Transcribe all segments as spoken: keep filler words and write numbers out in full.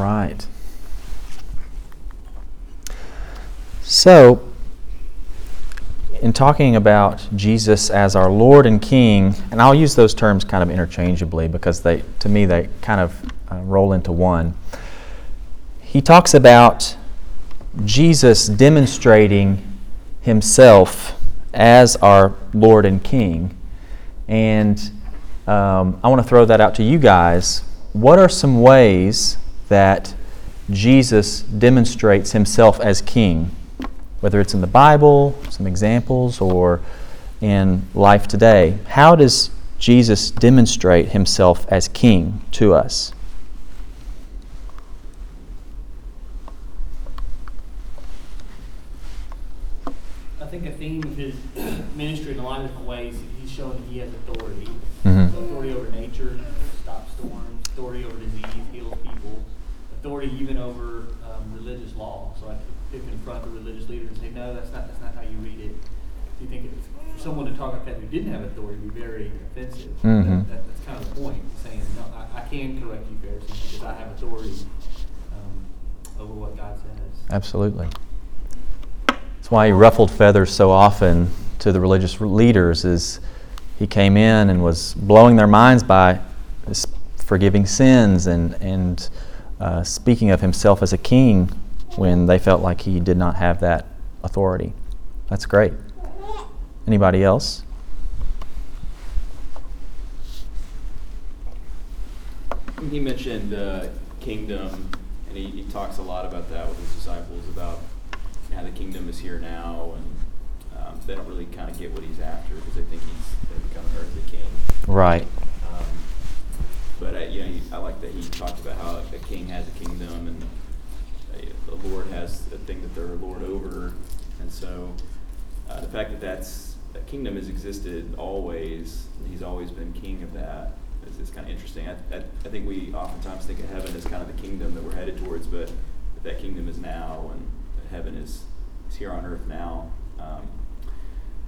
right. So, in talking about Jesus as our Lord and King, and I'll use those terms kind of interchangeably because they, to me, they kind of uh, roll into one. He talks about Jesus demonstrating himself as our Lord and King. And um, I want to throw that out to you guys. What are some ways that Jesus demonstrates himself as King? Whether it's in the Bible, some examples, or in life today. How does Jesus demonstrate himself as King to us? I think a theme of his ministry in a lot of different ways, he's showing that he has authority. Mm-hmm. Authority over nature, stops storms, authority over disease, heals people, authority even over um, religious law. So I could confront the religious leader and say, no, that's not that's not how you read it. If you think it's for someone to talk like that who didn't have authority would be very offensive. Mm-hmm. that, that, that's kind of the point, saying, no, I, I can correct you, Pharisees, because I have authority um, over what God says. Absolutely. That's why he ruffled feathers so often to the religious leaders, is he came in and was blowing their minds by forgiving sins and, and uh, speaking of himself as a king when they felt like he did not have that authority. That's great. Anybody else? He mentioned uh, kingdom, and he, he talks a lot about that with his disciples, about how the kingdom is here now, and um, they don't really kind of get what he's after because they think he's they become an earthly king. Right. Um, but I, you know, I like that he talked about how a king has a kingdom, and a, the Lord has a thing that they're Lord over, and so uh, the fact that that's, that kingdom has existed always, and he's always been king of that, is, is kind of interesting. I, I, I think we oftentimes think of heaven as kind of the kingdom that we're headed towards, but that kingdom is now, and heaven is, is here on earth now. Um,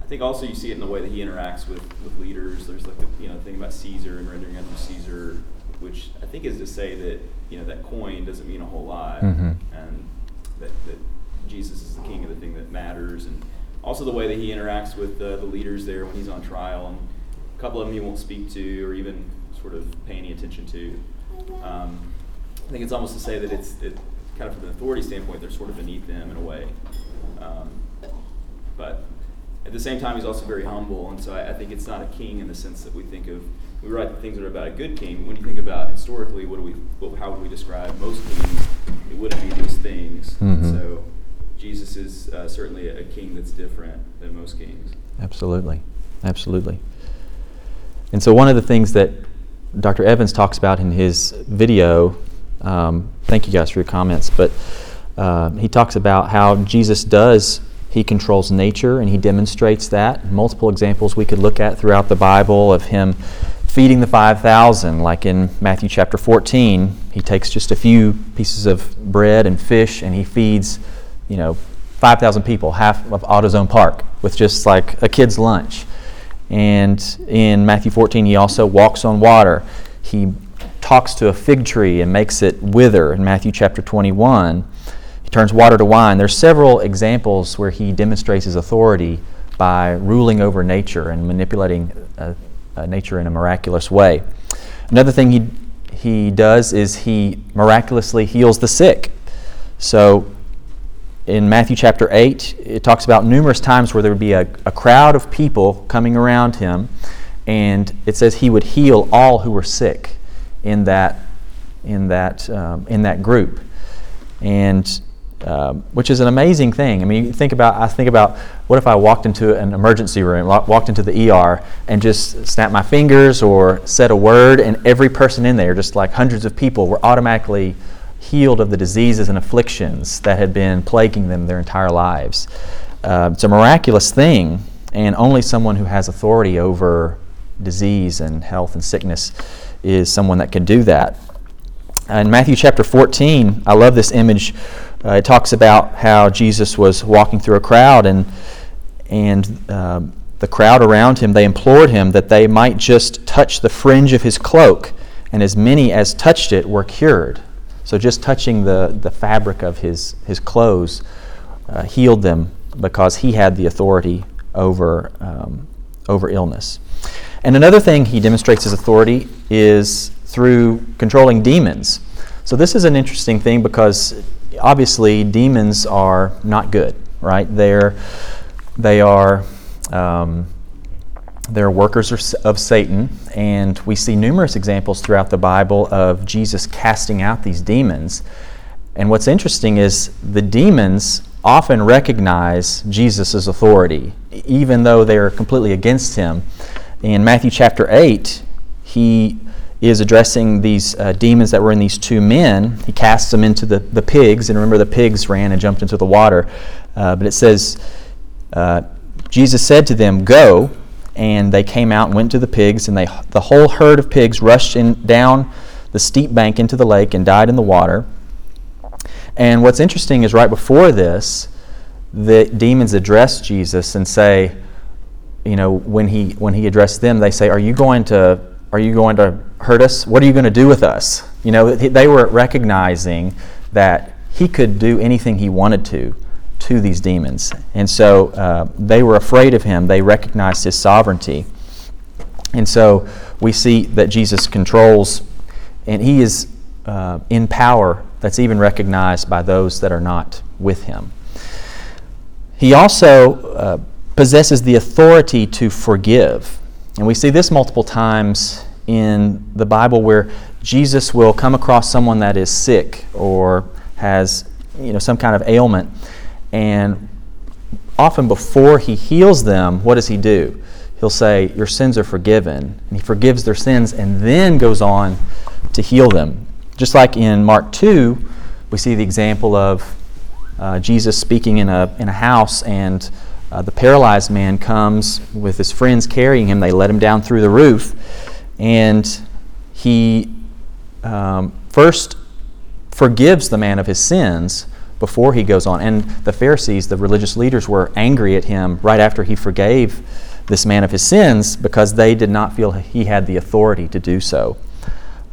I think also you see it in the way that he interacts with, with leaders. There's like the you know thing about Caesar and rendering unto Caesar, which I think is to say that you know that coin doesn't mean a whole lot, mm-hmm. and that, that Jesus is the king of the thing that matters. And also the way that he interacts with uh, the leaders there when he's on trial, and a couple of them he won't speak to or even sort of pay any attention to. Um, I think it's almost to say that it's it, kind of from an authority standpoint, they're sort of beneath them in a way. Um, but at the same time, he's also very humble, and so I, I think it's not a king in the sense that we think of, we write the things that are about a good king. When you think about historically, what do we, what, how would we describe most kings? It wouldn't be these things. Mm-hmm. So Jesus is uh, certainly a king that's different than most kings. Absolutely, absolutely. And so one of the things that Doctor Evans talks about in his video, Um, thank you guys for your comments, but uh, he talks about how Jesus does, he controls nature, and he demonstrates that. Multiple examples we could look at throughout the Bible of him feeding the five thousand, like in Matthew chapter fourteen. He takes just a few pieces of bread and fish, and he feeds, you know, five thousand people, half of AutoZone Park, with just like a kid's lunch. And in Matthew fourteen, he also walks on water. He talks to a fig tree and makes it wither in Matthew chapter twenty-one. He turns water to wine. There's several examples where he demonstrates his authority by ruling over nature and manipulating uh, uh, nature in a miraculous way. Another thing he he does is he miraculously heals the sick. So in Matthew chapter eight, it talks about numerous times where there would be a, a crowd of people coming around him, and it says he would heal all who were sick in that in that um, in that group, and uh, which is an amazing thing. I mean, you think about I think about what if I walked into an emergency room, walked into the E R, and just snapped my fingers or said a word, and every person in there, just like hundreds of people, were automatically healed of the diseases and afflictions that had been plaguing them their entire lives. Uh, it's a miraculous thing, and only someone who has authority over disease and health and sickness is someone that can do that. In Matthew chapter fourteen, I love this image. Uh, it talks about how Jesus was walking through a crowd, and and uh, the crowd around him, they implored him that they might just touch the fringe of his cloak, and as many as touched it were cured. So just touching the, the fabric of his, his clothes uh, healed them because he had the authority over, um, over illness. And another thing he demonstrates his authority is through controlling demons. So this is an interesting thing because obviously demons are not good, right? They're, they are um, they're workers of Satan, and we see numerous examples throughout the Bible of Jesus casting out these demons. And what's interesting is the demons often recognize Jesus' authority, even though they're completely against him. In Matthew chapter eight, he is addressing these uh, demons that were in these two men. He casts them into the, the pigs, and remember the pigs ran and jumped into the water. Uh, but it says, uh, Jesus said to them, "Go," and they came out and went to the pigs, and they the whole herd of pigs rushed in, down the steep bank into the lake and died in the water. And what's interesting is right before this, the demons address Jesus and say, you know, when he when he addressed them, they say, "Are you going to are you going to hurt us? What are you going to do with us?" You know, they were recognizing that he could do anything he wanted to to these demons, and so uh, they were afraid of him. They recognized his sovereignty, and so we see that Jesus controls, and he is uh, in power that's even recognized by those that are not with him. He also uh, possesses the authority to forgive, and we see this multiple times in the Bible where Jesus will come across someone that is sick or has, you know, some kind of ailment. And often before he heals them, what does he do? He'll say, "Your sins are forgiven." And he forgives their sins and then goes on to heal them. Just like in Mark two, we see the example of uh, Jesus speaking in a, in a house, and uh, the paralyzed man comes with his friends carrying him. They let him down through the roof. And he um, first forgives the man of his sins before he goes on. And the Pharisees, the religious leaders, were angry at him right after he forgave this man of his sins because they did not feel he had the authority to do so.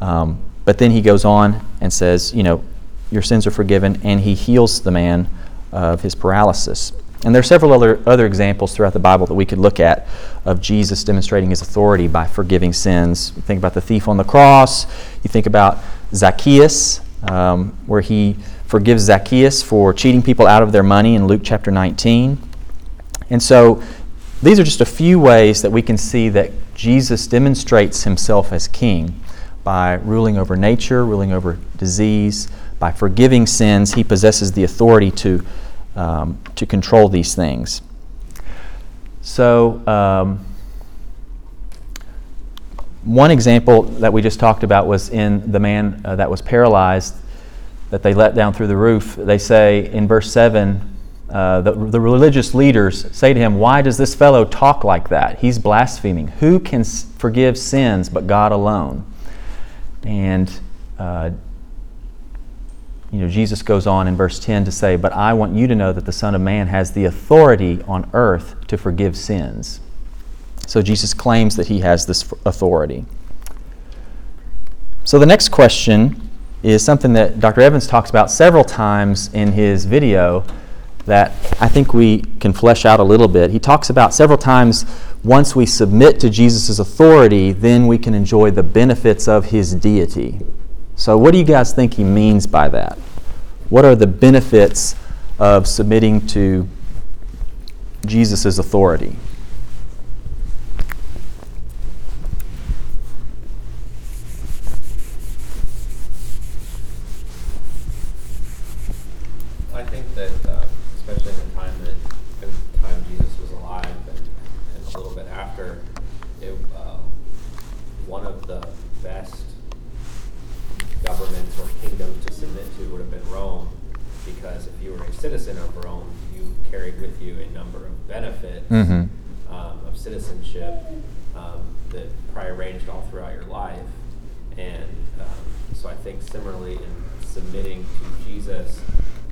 Um, but then he goes on and says, you know, "Your sins are forgiven," and he heals the man of his paralysis. And there are several other, other examples throughout the Bible that we could look at of Jesus demonstrating his authority by forgiving sins. You think about the thief on the cross. You think about Zacchaeus, um, where he forgives Zacchaeus for cheating people out of their money in Luke chapter nineteen. And so these are just a few ways that we can see that Jesus demonstrates himself as king by ruling over nature, ruling over disease, by forgiving sins. He possesses the authority to Um, to control these things. So um, one example that we just talked about was in the man uh, that was paralyzed that they let down through the roof. They say in verse seven, uh, the, the religious leaders say to him, "Why does this fellow talk like that? He's blaspheming. Who can s- forgive sins but God alone?" And uh, You know, Jesus goes on in verse ten to say, "But I want you to know that the Son of Man has the authority on earth to forgive sins." So Jesus claims that he has this authority. So the next question is something that Doctor Evans talks about several times in his video that I think we can flesh out a little bit. He talks about several times, once we submit to Jesus' authority, then we can enjoy the benefits of his deity. So what do you guys think he means by that? What are the benefits of submitting to Jesus' authority? I think that, uh, especially in the time that in the time Jesus was alive and, and a little bit after, it, uh, one of the best governments or kingdoms to submit to would have been Rome, because if you were a citizen of Rome, you carried with you a number of benefits mm-hmm. um, of citizenship um, that probably ranged all throughout your life. And um, so I think similarly in submitting to Jesus,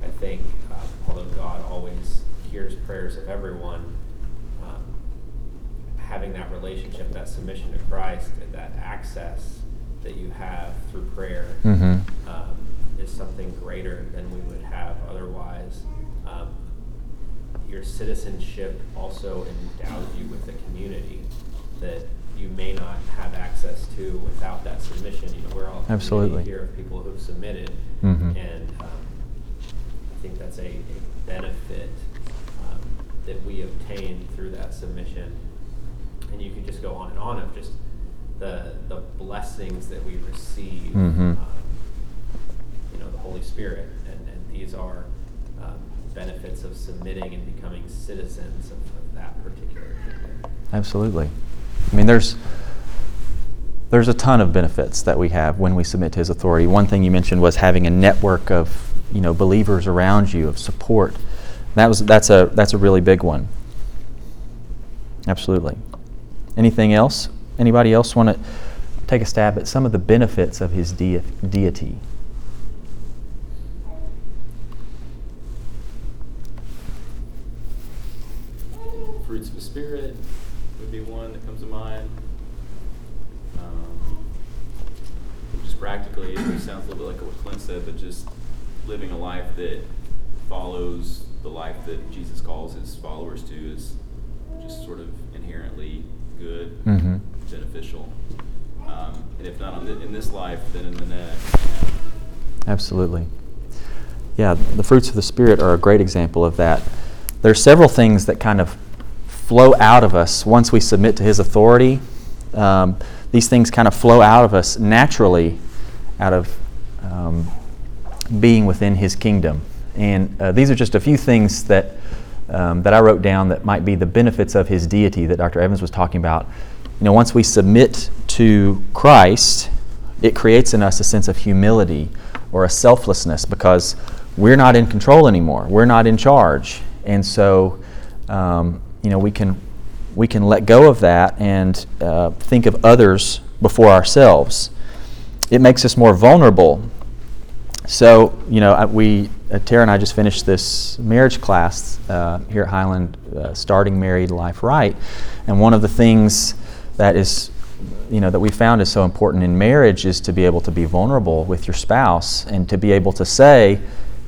I think uh, although God always hears prayers of everyone, um, having that relationship, that submission to Christ, and that access that you have through prayer mm-hmm. um, is something greater than we would have otherwise. Um, your citizenship also endows you with a community that you may not have access to without that submission. You know, we're all absolutely here of people who've submitted, mm-hmm. and um, I think that's a, a benefit um, that we obtain through that submission. And you can just go on and on of just the the blessings that we receive, mm-hmm. um, you know, the Holy Spirit, and, and these are um, benefits of submitting and becoming citizens of, of that particular kingdom. Absolutely. I mean, there's there's a ton of benefits that we have when we submit to His authority. One thing you mentioned was having a network of, you know, believers around you, of support. That was that's a that's a really big one. Absolutely. Anything else? Anybody else want to take a stab at some of the benefits of His de- deity? Fruits of the Spirit would be one that comes to mind. Um, just practically, it sounds a little bit like what Clint said, but just living a life that follows the life that Jesus calls His followers to is just sort of inherently good, mm-hmm. beneficial. Um, and if not on the, in this life, then in the next. Absolutely. Yeah, the fruits of the Spirit are a great example of that. There are several things that kind of flow out of us once we submit to His authority. Um, these things kind of flow out of us naturally out of um, being within His kingdom. And uh, these are just a few things that Um, that I wrote down that might be the benefits of His deity that Doctor Evans was talking about. You know, once we submit to Christ, it creates in us a sense of humility or a selflessness, because we're not in control anymore. We're not in charge. And so, um, you know, we can we can let go of that and uh, think of others before ourselves. It makes us more vulnerable. So, you know, we uh, Tara and I just finished this marriage class uh, here at Highland, uh, Starting Married Life Right, and one of the things that is, you know, that we found is so important in marriage is to be able to be vulnerable with your spouse, and to be able to say,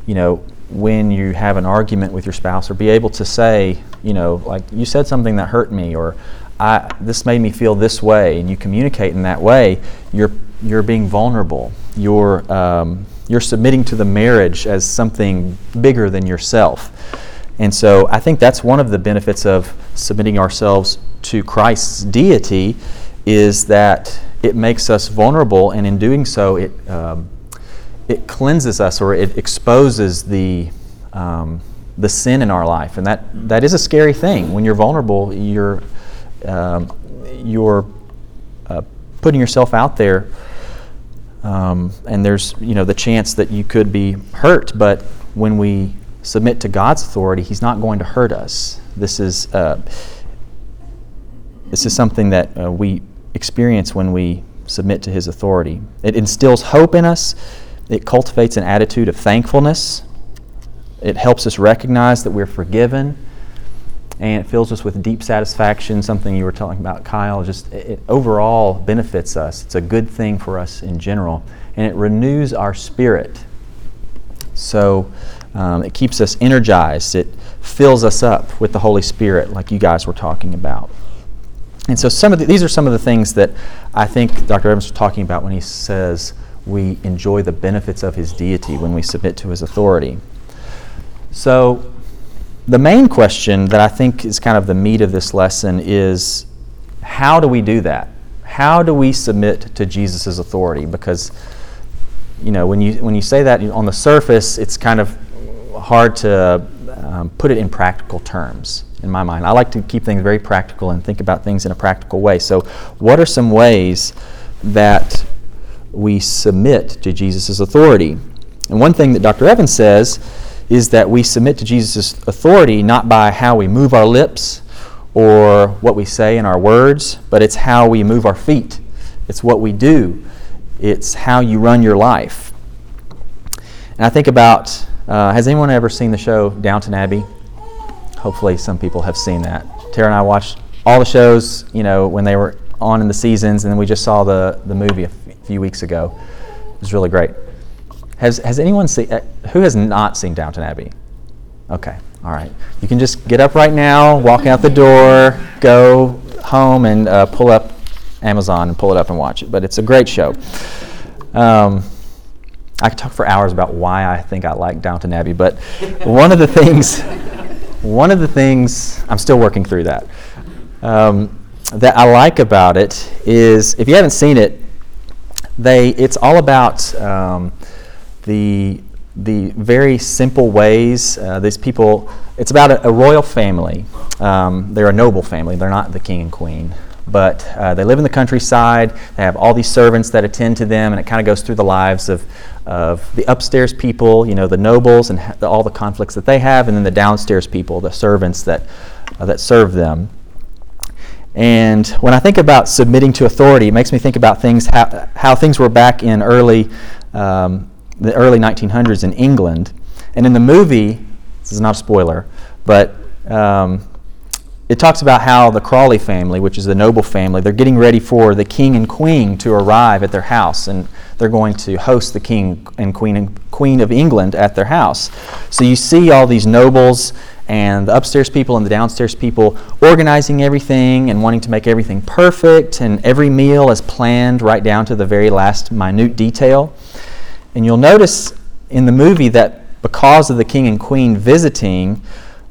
you know, when you have an argument with your spouse, or be able to say, you know, like, you said something that hurt me, or I this made me feel this way, and you communicate in that way. You're you're being vulnerable. You're um, You're submitting to the marriage as something bigger than yourself. And so I think that's one of the benefits of submitting ourselves to Christ's deity, is that it makes us vulnerable, and in doing so it um, it cleanses us, or it exposes the um, the sin in our life. And that that is a scary thing. When you're vulnerable, you're um, you're uh, putting yourself out there. Um, and there's, you know, the chance that you could be hurt, but when we submit to God's authority, He's not going to hurt us. This is uh, this is something that uh, we experience when we submit to His authority. It instills hope in us. It cultivates an attitude of thankfulness. It helps us recognize that we're forgiven, and it fills us with deep satisfaction, something you were talking about, Kyle. Just it overall benefits us. It's a good thing for us in general, and it renews our spirit. So um, it keeps us energized. It fills us up with the Holy Spirit, like you guys were talking about. And so some of the, these are some of the things that I think Doctor Evans was talking about when he says we enjoy the benefits of His deity when we submit to His authority. So the main question that I think is kind of the meat of this lesson is, how do we do that? How do we submit to Jesus' authority? Because, you know, when you when you say that on the surface, it's kind of hard to um, put it in practical terms, in my mind. I like to keep things very practical and think about things in a practical way. So what are some ways that we submit to Jesus' authority? And one thing that Doctor Evans says is that we submit to Jesus' authority not by how we move our lips or what we say in our words, but it's how we move our feet. It's what we do. It's how you run your life. And I think about, uh, has anyone ever seen the show Downton Abbey? Hopefully some people have seen that. Tara and I watched all the shows, you know, when they were on in the seasons, and then we just saw the, the movie a f- few weeks ago. It was really great. Has has anyone seen, who has not seen Downton Abbey? Okay, all right. You can just get up right now, walk out the door, go home and uh, pull up Amazon and pull it up and watch it. But it's a great show. Um, I could talk for hours about why I think I like Downton Abbey, but one of the things, one of the things, I'm still working through that, um, that I like about it is, if you haven't seen it, they it's all about um, the the very simple ways uh, these people, it's about a, a royal family. Um, they're a noble family. They're not the king and queen. But uh, they live in the countryside. They have all these servants that attend to them, and it kind of goes through the lives of, of the upstairs people, you know, the nobles, and ha- the, all the conflicts that they have, and then the downstairs people, the servants that uh, that serve them. And when I think about submitting to authority, it makes me think about things how, how things were back in early um, the early nineteen hundreds in England. And in the movie, this is not a spoiler, but Um, It talks about how the Crawley family, which is the noble family, they're getting ready for the king and queen to arrive at their house, and they're going to host the king and queen and queen of England at their house. So you see all these nobles and the upstairs people and the downstairs people organizing everything and wanting to make everything perfect, and every meal is planned right down to the very last minute detail. And you'll notice in the movie that because of the king and queen visiting,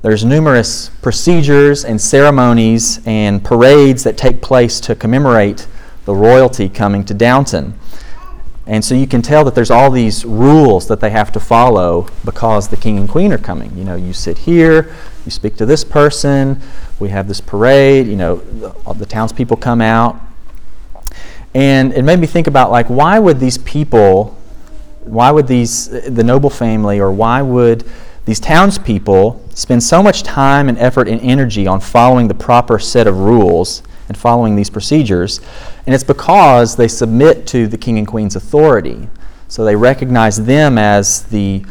there's numerous procedures and ceremonies and parades that take place to commemorate the royalty coming to Downton. And so you can tell that there's all these rules that they have to follow because the king and queen are coming. You know, you sit here, you speak to this person, we have this parade, you know, the, all the townspeople come out. And it made me think about, like, why would these people, why would these, the noble family, or why would these townspeople spend so much time and effort and energy on following the proper set of rules and following these procedures? And it's because they submit to the king and queen's authority. So they recognize them as the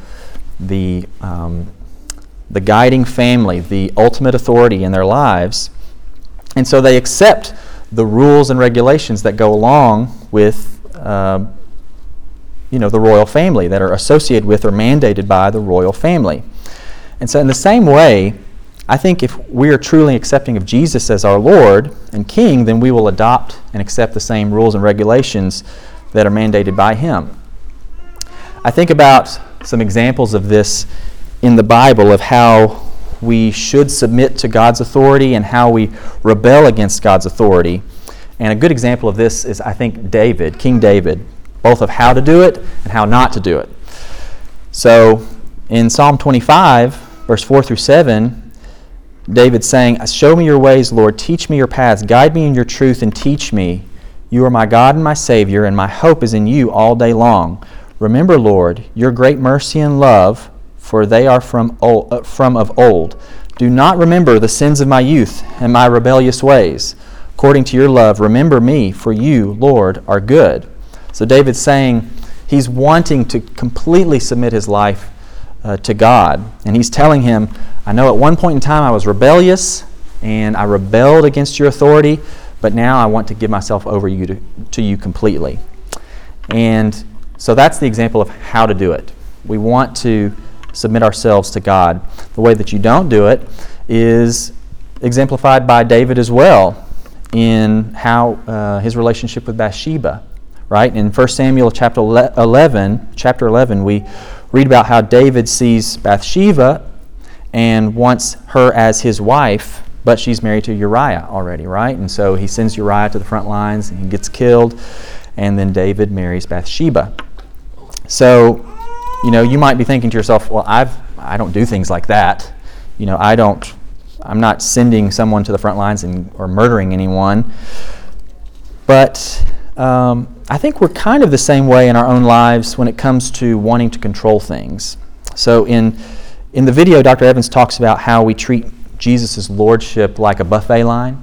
the um, the guiding family, the ultimate authority in their lives. And so they accept the rules and regulations that go along with uh, you know, the royal family, that are associated with or mandated by the royal family. And so in the same way, I think if we are truly accepting of Jesus as our Lord and King, then we will adopt and accept the same rules and regulations that are mandated by Him. I think about some examples of this in the Bible, of how we should submit to God's authority and how we rebel against God's authority. And a good example of this is, I think, David, King David, both of how to do it and how not to do it. So in Psalm twenty-five, verse four through seven, David's saying, "Show me your ways, Lord. Teach me your paths. Guide me in your truth and teach me. You are my God and my Savior, and my hope is in you all day long. Remember, Lord, your great mercy and love, for they are from old, uh, from of old. Do not remember the sins of my youth and my rebellious ways. According to your love, remember me, for you, Lord, are good." So David's saying he's wanting to completely submit his life uh, to God. And he's telling him, I know at one point in time I was rebellious and I rebelled against your authority, but now I want to give myself over you to, to you completely. And so that's the example of how to do it. We want to submit ourselves to God. The way that you don't do it is exemplified by David as well in how uh, his relationship with Bathsheba. Right? In First Samuel chapter eleven, chapter eleven, we read about how David sees Bathsheba and wants her as his wife, but she's married to Uriah already, right? And so he sends Uriah to the front lines and he gets killed, and then David marries Bathsheba. So, you know, you might be thinking to yourself, well, I've I don't do things like that. You know, I don't I'm not sending someone to the front lines and or murdering anyone. But Um, I think we're kind of the same way in our own lives when it comes to wanting to control things. So in in the video, Doctor Evans talks about how we treat Jesus' lordship like a buffet line,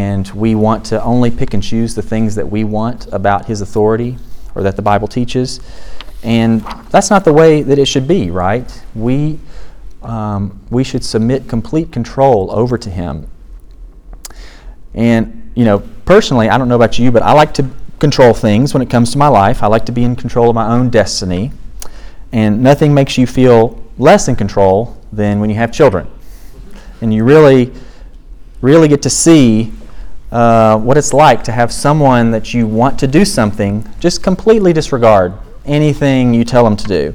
and we want to only pick and choose the things that we want about His authority or that the Bible teaches. And that's not the way that it should be, right? We, um, we should submit complete control over to Him. And you know, personally, I don't know about you, but I like to control things when it comes to my life. I like to be in control of my own destiny. And nothing makes you feel less in control than when you have children. And you really, really get to see uh, what it's like to have someone that you want to do something just completely disregard anything you tell them to do.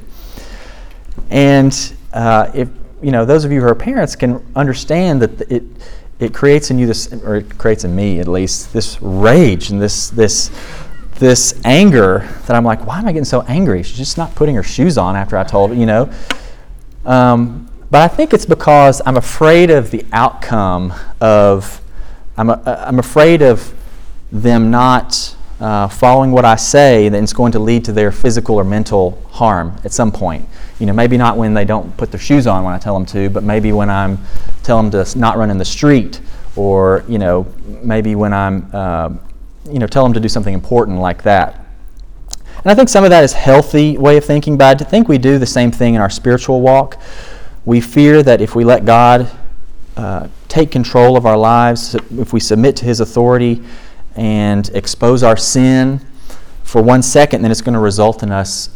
And uh, if you know, those of you who are parents can understand that it it creates in you this, or it creates in me at least, this rage and this this this anger that I'm like, why am I getting so angry? She's just not putting her shoes on after I told her, you know. Um, but I think it's because I'm afraid of the outcome of, I'm a, I'm afraid of them not uh, following what I say, then it's going to lead to their physical or mental harm at some point. You know, maybe not when they don't put their shoes on when I tell them to, but maybe when I'm tell them to not run in the street, or you know, maybe when I'm uh, you know, tell them to do something important like that. And I think some of that is healthy way of thinking, but I think we do the same thing in our spiritual walk. We fear that if we let God uh, take control of our lives, if we submit to His authority and expose our sin for one second, then it's going to result in us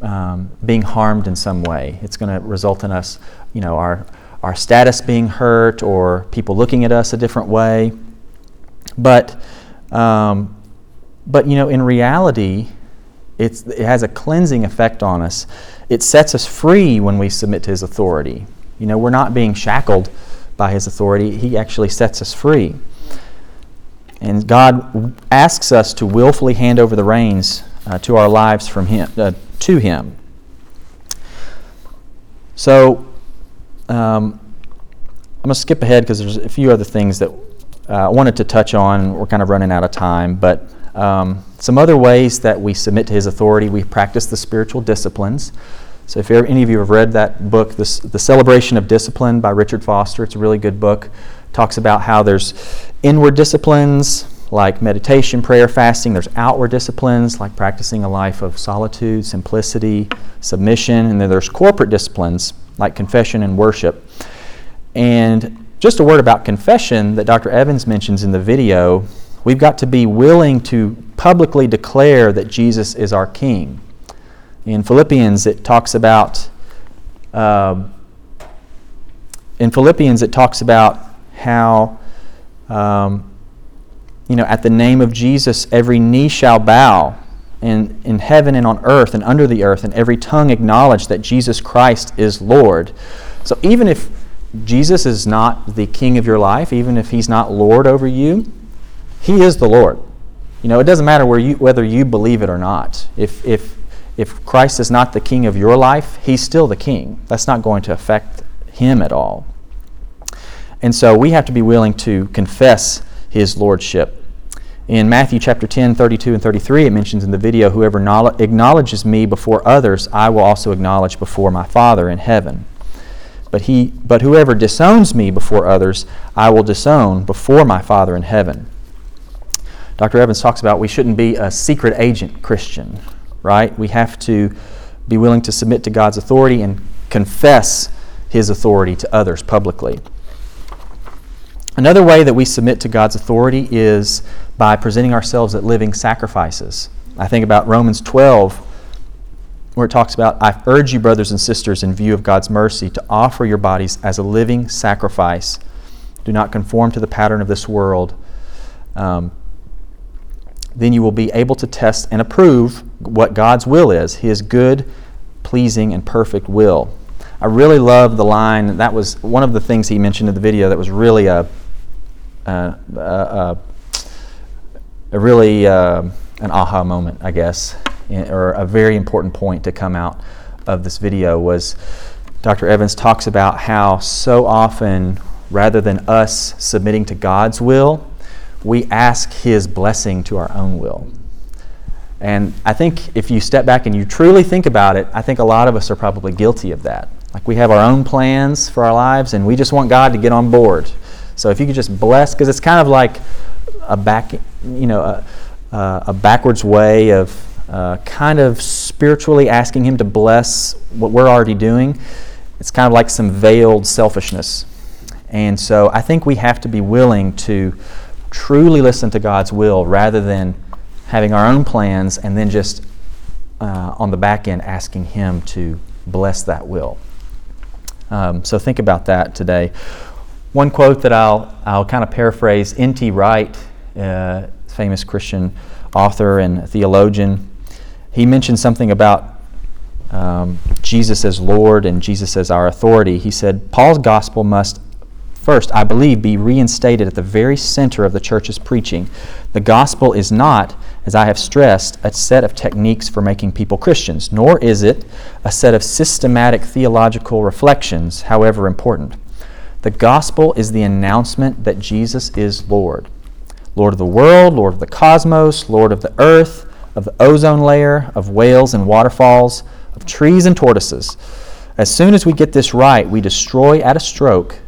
Um, being harmed in some way. It's going to result in us, you know, our our status being hurt, or people looking at us a different way. But, um, but you know, in reality, it's it has a cleansing effect on us. It sets us free when we submit to His authority. You know, we're not being shackled by His authority. He actually sets us free. And God asks us to willfully hand over the reins uh, to our lives from Him. Uh, to Him. So um, I'm going to skip ahead because there's a few other things that uh, I wanted to touch on. We're kind of running out of time, but um, some other ways that we submit to His authority, we practice the spiritual disciplines. So if any of you have read that book, this, The Celebration of Discipline by Richard Foster, it's a really good book. It talks about how there's inward disciplines, like meditation, prayer, fasting. There's outward disciplines like practicing a life of solitude, simplicity, submission. And then there's corporate disciplines like confession and worship. And just a word about confession that Doctor Evans mentions in the video. We've got to be willing to publicly declare that Jesus is our King. In Philippians, it talks about, uh, in Philippians, it talks about how, um, you know, at the name of Jesus, every knee shall bow in, in heaven and on earth and under the earth, and every tongue acknowledge that Jesus Christ is Lord. So even if Jesus is not the King of your life, even if He's not Lord over you, He is the Lord. You know, it doesn't matter where you, whether you believe it or not. If, if, if Christ is not the King of your life, He's still the King. That's not going to affect Him at all. And so we have to be willing to confess His lordship. In Matthew chapter ten, thirty-two and thirty-three, it mentions in the video, whoever acknowledges me before others, I will also acknowledge before my Father in heaven. But he, but whoever disowns me before others, I will disown before my Father in heaven. Doctor Evans talks about we shouldn't be a secret agent Christian, right? We have to be willing to submit to God's authority and confess His authority to others publicly. Another way that we submit to God's authority is by presenting ourselves at living sacrifices. I think about Romans twelve, where it talks about, I urge you, brothers and sisters, in view of God's mercy, to offer your bodies as a living sacrifice. Do not conform to the pattern of this world. Um, then you will be able to test and approve what God's will is, His good, pleasing, and perfect will. I really love the line. That was one of the things he mentioned in the video that was really a... A, a, a really uh, an aha moment, I guess, or a very important point to come out of this video was Doctor Evans talks about how so often, rather than us submitting to God's will, we ask His blessing to our own will. And I think if you step back and you truly think about it, I think a lot of us are probably guilty of that. Like, we have our own plans for our lives and we just want God to get on board. So if you could just bless, because it's kind of like a back, you know, a, a backwards way of uh, kind of spiritually asking Him to bless what we're already doing. It's kind of like some veiled selfishness. And so I think we have to be willing to truly listen to God's will rather than having our own plans and then just uh, on the back end asking Him to bless that will. Um, so think about that today. One quote that I'll I'll kind of paraphrase, N T Wright, uh, famous Christian author and theologian, he mentioned something about um, Jesus as Lord and Jesus as our authority. He said, Paul's gospel must first, I believe, be reinstated at the very center of the church's preaching. The gospel is not, as I have stressed, a set of techniques for making people Christians, nor is it a set of systematic theological reflections, however important. The gospel is the announcement that Jesus is Lord. Lord of the world, Lord of the cosmos, Lord of the earth, of the ozone layer, of whales and waterfalls, of trees and tortoises. As soon as we get this right, we destroy at a stroke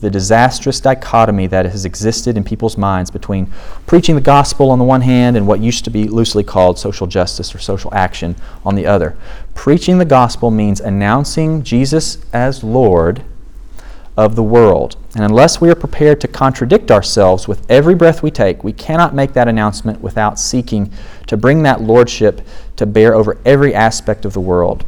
the disastrous dichotomy that has existed in people's minds between preaching the gospel on the one hand and what used to be loosely called social justice or social action on the other. Preaching the gospel means announcing Jesus as Lord of the world. And unless we are prepared to contradict ourselves with every breath we take, we cannot make that announcement without seeking to bring that lordship to bear over every aspect of the world.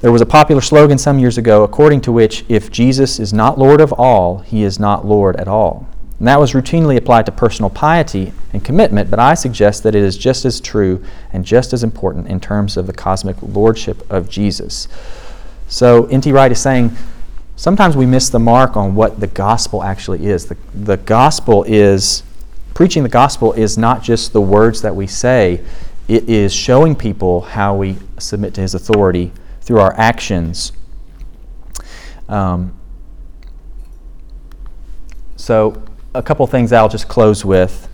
There was a popular slogan some years ago, according to which, if Jesus is not Lord of all, He is not Lord at all. And that was routinely applied to personal piety and commitment, but I suggest that it is just as true and just as important in terms of the cosmic lordship of Jesus. So N T Wright is saying, sometimes we miss the mark on what the gospel actually is. The, the gospel is, preaching the gospel is not just the words that we say. It is showing people how we submit to His authority through our actions. Um, so a couple things I'll just close with.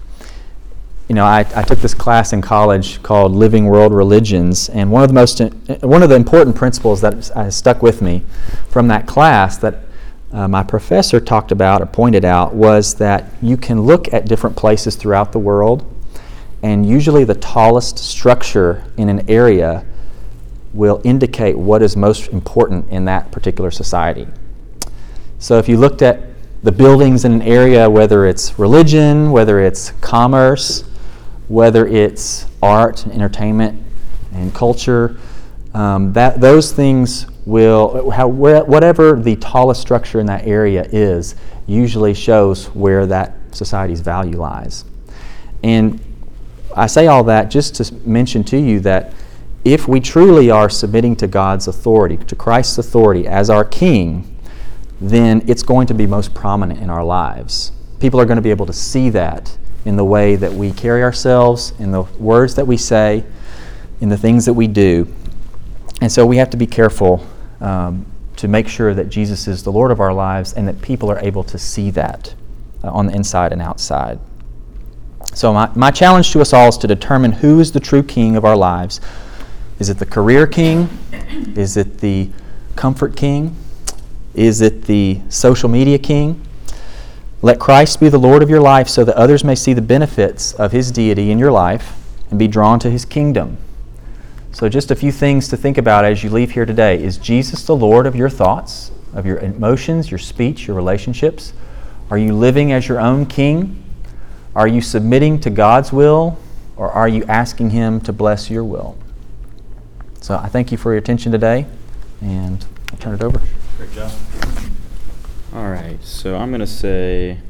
You know, I, I took this class in college called Living World Religions, and one of the most one of the important principles that has stuck with me from that class that uh, my professor talked about or pointed out was that you can look at different places throughout the world, and usually the tallest structure in an area will indicate what is most important in that particular society. So if you looked at the buildings in an area, whether it's religion, whether it's commerce, whether it's art and entertainment and culture, um, that those things will, how, where, whatever the tallest structure in that area is, usually shows where that society's value lies. And I say all that just to mention to you that if we truly are submitting to God's authority, to Christ's authority as our King, then it's going to be most prominent in our lives. People are going to be able to see that in the way that we carry ourselves, in the words that we say, in the things that we do. And so we have to be careful um, to make sure that Jesus is the Lord of our lives and that people are able to see that uh, on the inside and outside. So my, my challenge to us all is to determine who is the true King of our lives. Is it the career king? Is it the comfort king? Is it the social media king? Let Christ be the Lord of your life so that others may see the benefits of His deity in your life and be drawn to His kingdom. So just a few things to think about as you leave here today. Is Jesus the Lord of your thoughts, of your emotions, your speech, your relationships? Are you living as your own king? Are you submitting to God's will, or are you asking Him to bless your will? So I thank you for your attention today, and I'll turn it over. Great job. All right, so I'm going to say...